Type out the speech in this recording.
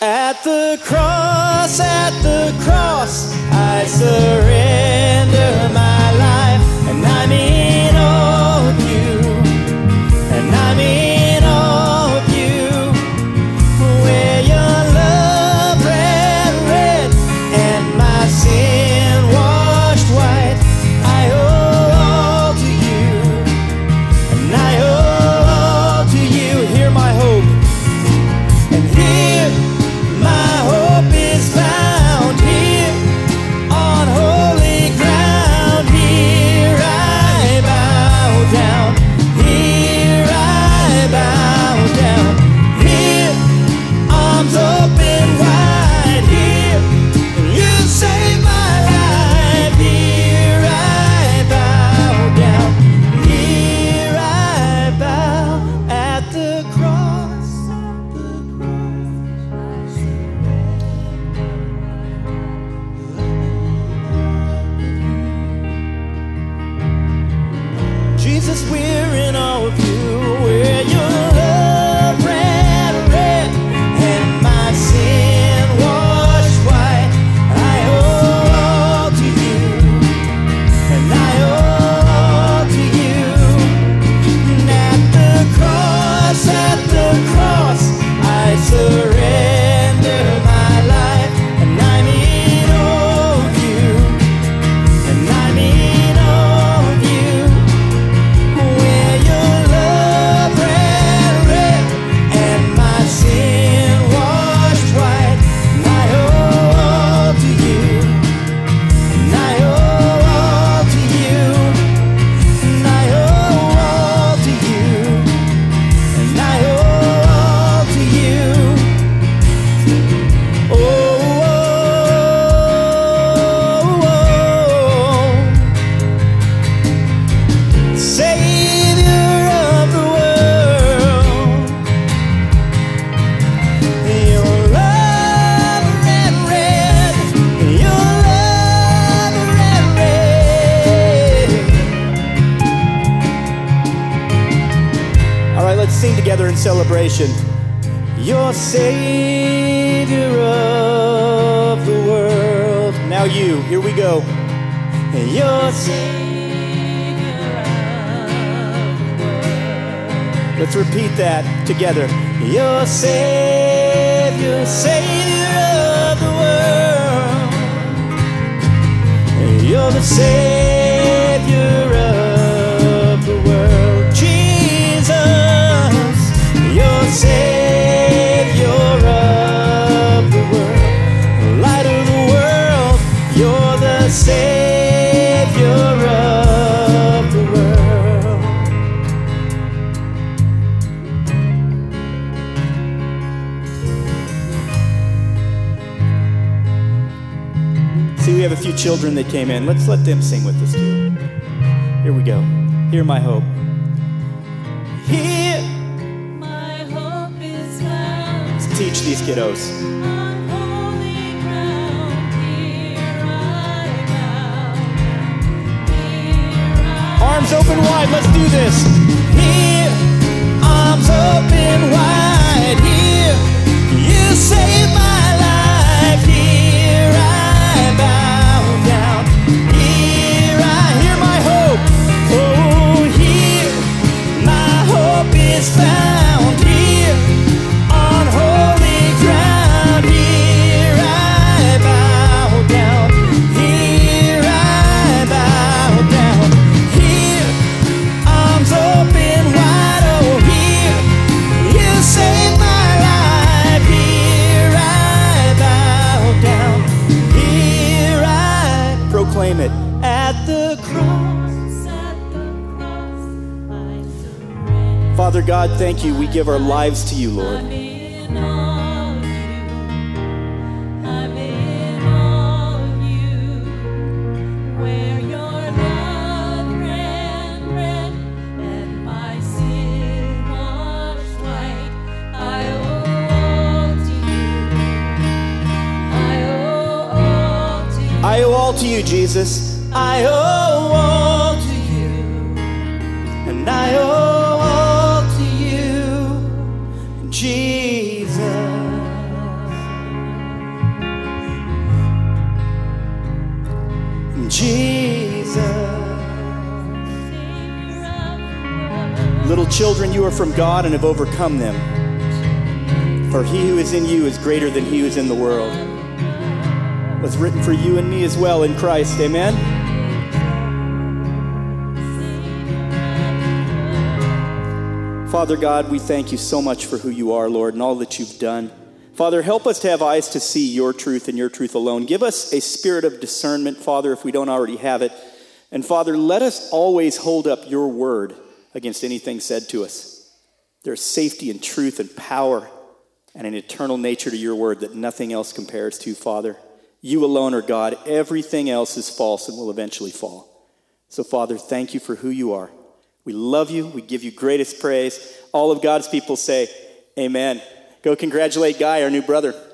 At the cross, I surrender my life, and I'm in awe of you, and I'm in awe of you, where your love ran red, and my sin washed white, I owe all to you, and I owe all to you. Hear my hope, and hear my hope is found here on holy ground. Here I bow down. Here I bow down. Here, arms open wide. Here, you save my life. Here I bow down. Here I bow at the cross. At the cross. Jesus, we're in awe of you, where your love ran red, and my sin washed white. I owe all to you, and I owe all to you. And at the cross, I surrender my life, and I'm in awe of you, and I'm in awe of you. Where your love ran red and my sin washed white, I owe all to you, and I owe all to you, and I owe all to you, and I owe all to you. Savior of the world, your love ran red, your love ran red. All right, let's sing together in celebration. Your Savior of the world. Now you, here we go. Your Let's repeat that together. Your Savior, Savior of the world. You're the Savior of the world. Jesus, your Savior of the world. Light of the world, you're the Savior of the world. See, we have a few children that came in. Let's let them sing with us too. Here we go. Hear my hope. Here, My hope is found let's teach these kiddos. on holy ground. Here I bow. Here I Arms open wide, let's do this. Here, arms open wide. Here, you saved my life. Here I bow down. Here I hear my hope. Oh, here, my hope is found. Here, on holy ground. Here I bow down. Here I bow down. Here, arms open wide. Oh, here, you saved my life. Here I bow down. Here I proclaim it. At the cross, at the cross, I surrender. Father God, thank you. We give our lives to you, Lord. I'm in awe of you. I'm in awe of you. Where your love ran red and my sin washed white, I owe all to you. I owe all to you. I owe all to you, Jesus. I owe all to you, and I owe all to you, Jesus. Jesus. Little children, you are from God and have overcome them. For he who is in you is greater than he who is in the world. What's written for you and me as well in Christ, amen? Father God, we thank you so much for who you are, Lord, and all that you've done. Father, help us to have eyes to see your truth and your truth alone. Give us a spirit of discernment, Father, if we don't already have it. And Father, let us always hold up your word against anything said to us. There's safety and truth and power and an eternal nature to your word that nothing else compares to, Father. You alone are God. Everything else is false and will eventually fall. So, Father, thank you for who you are. We love you. We give you greatest praise. All of God's people say, amen. Go congratulate Guy, our new brother.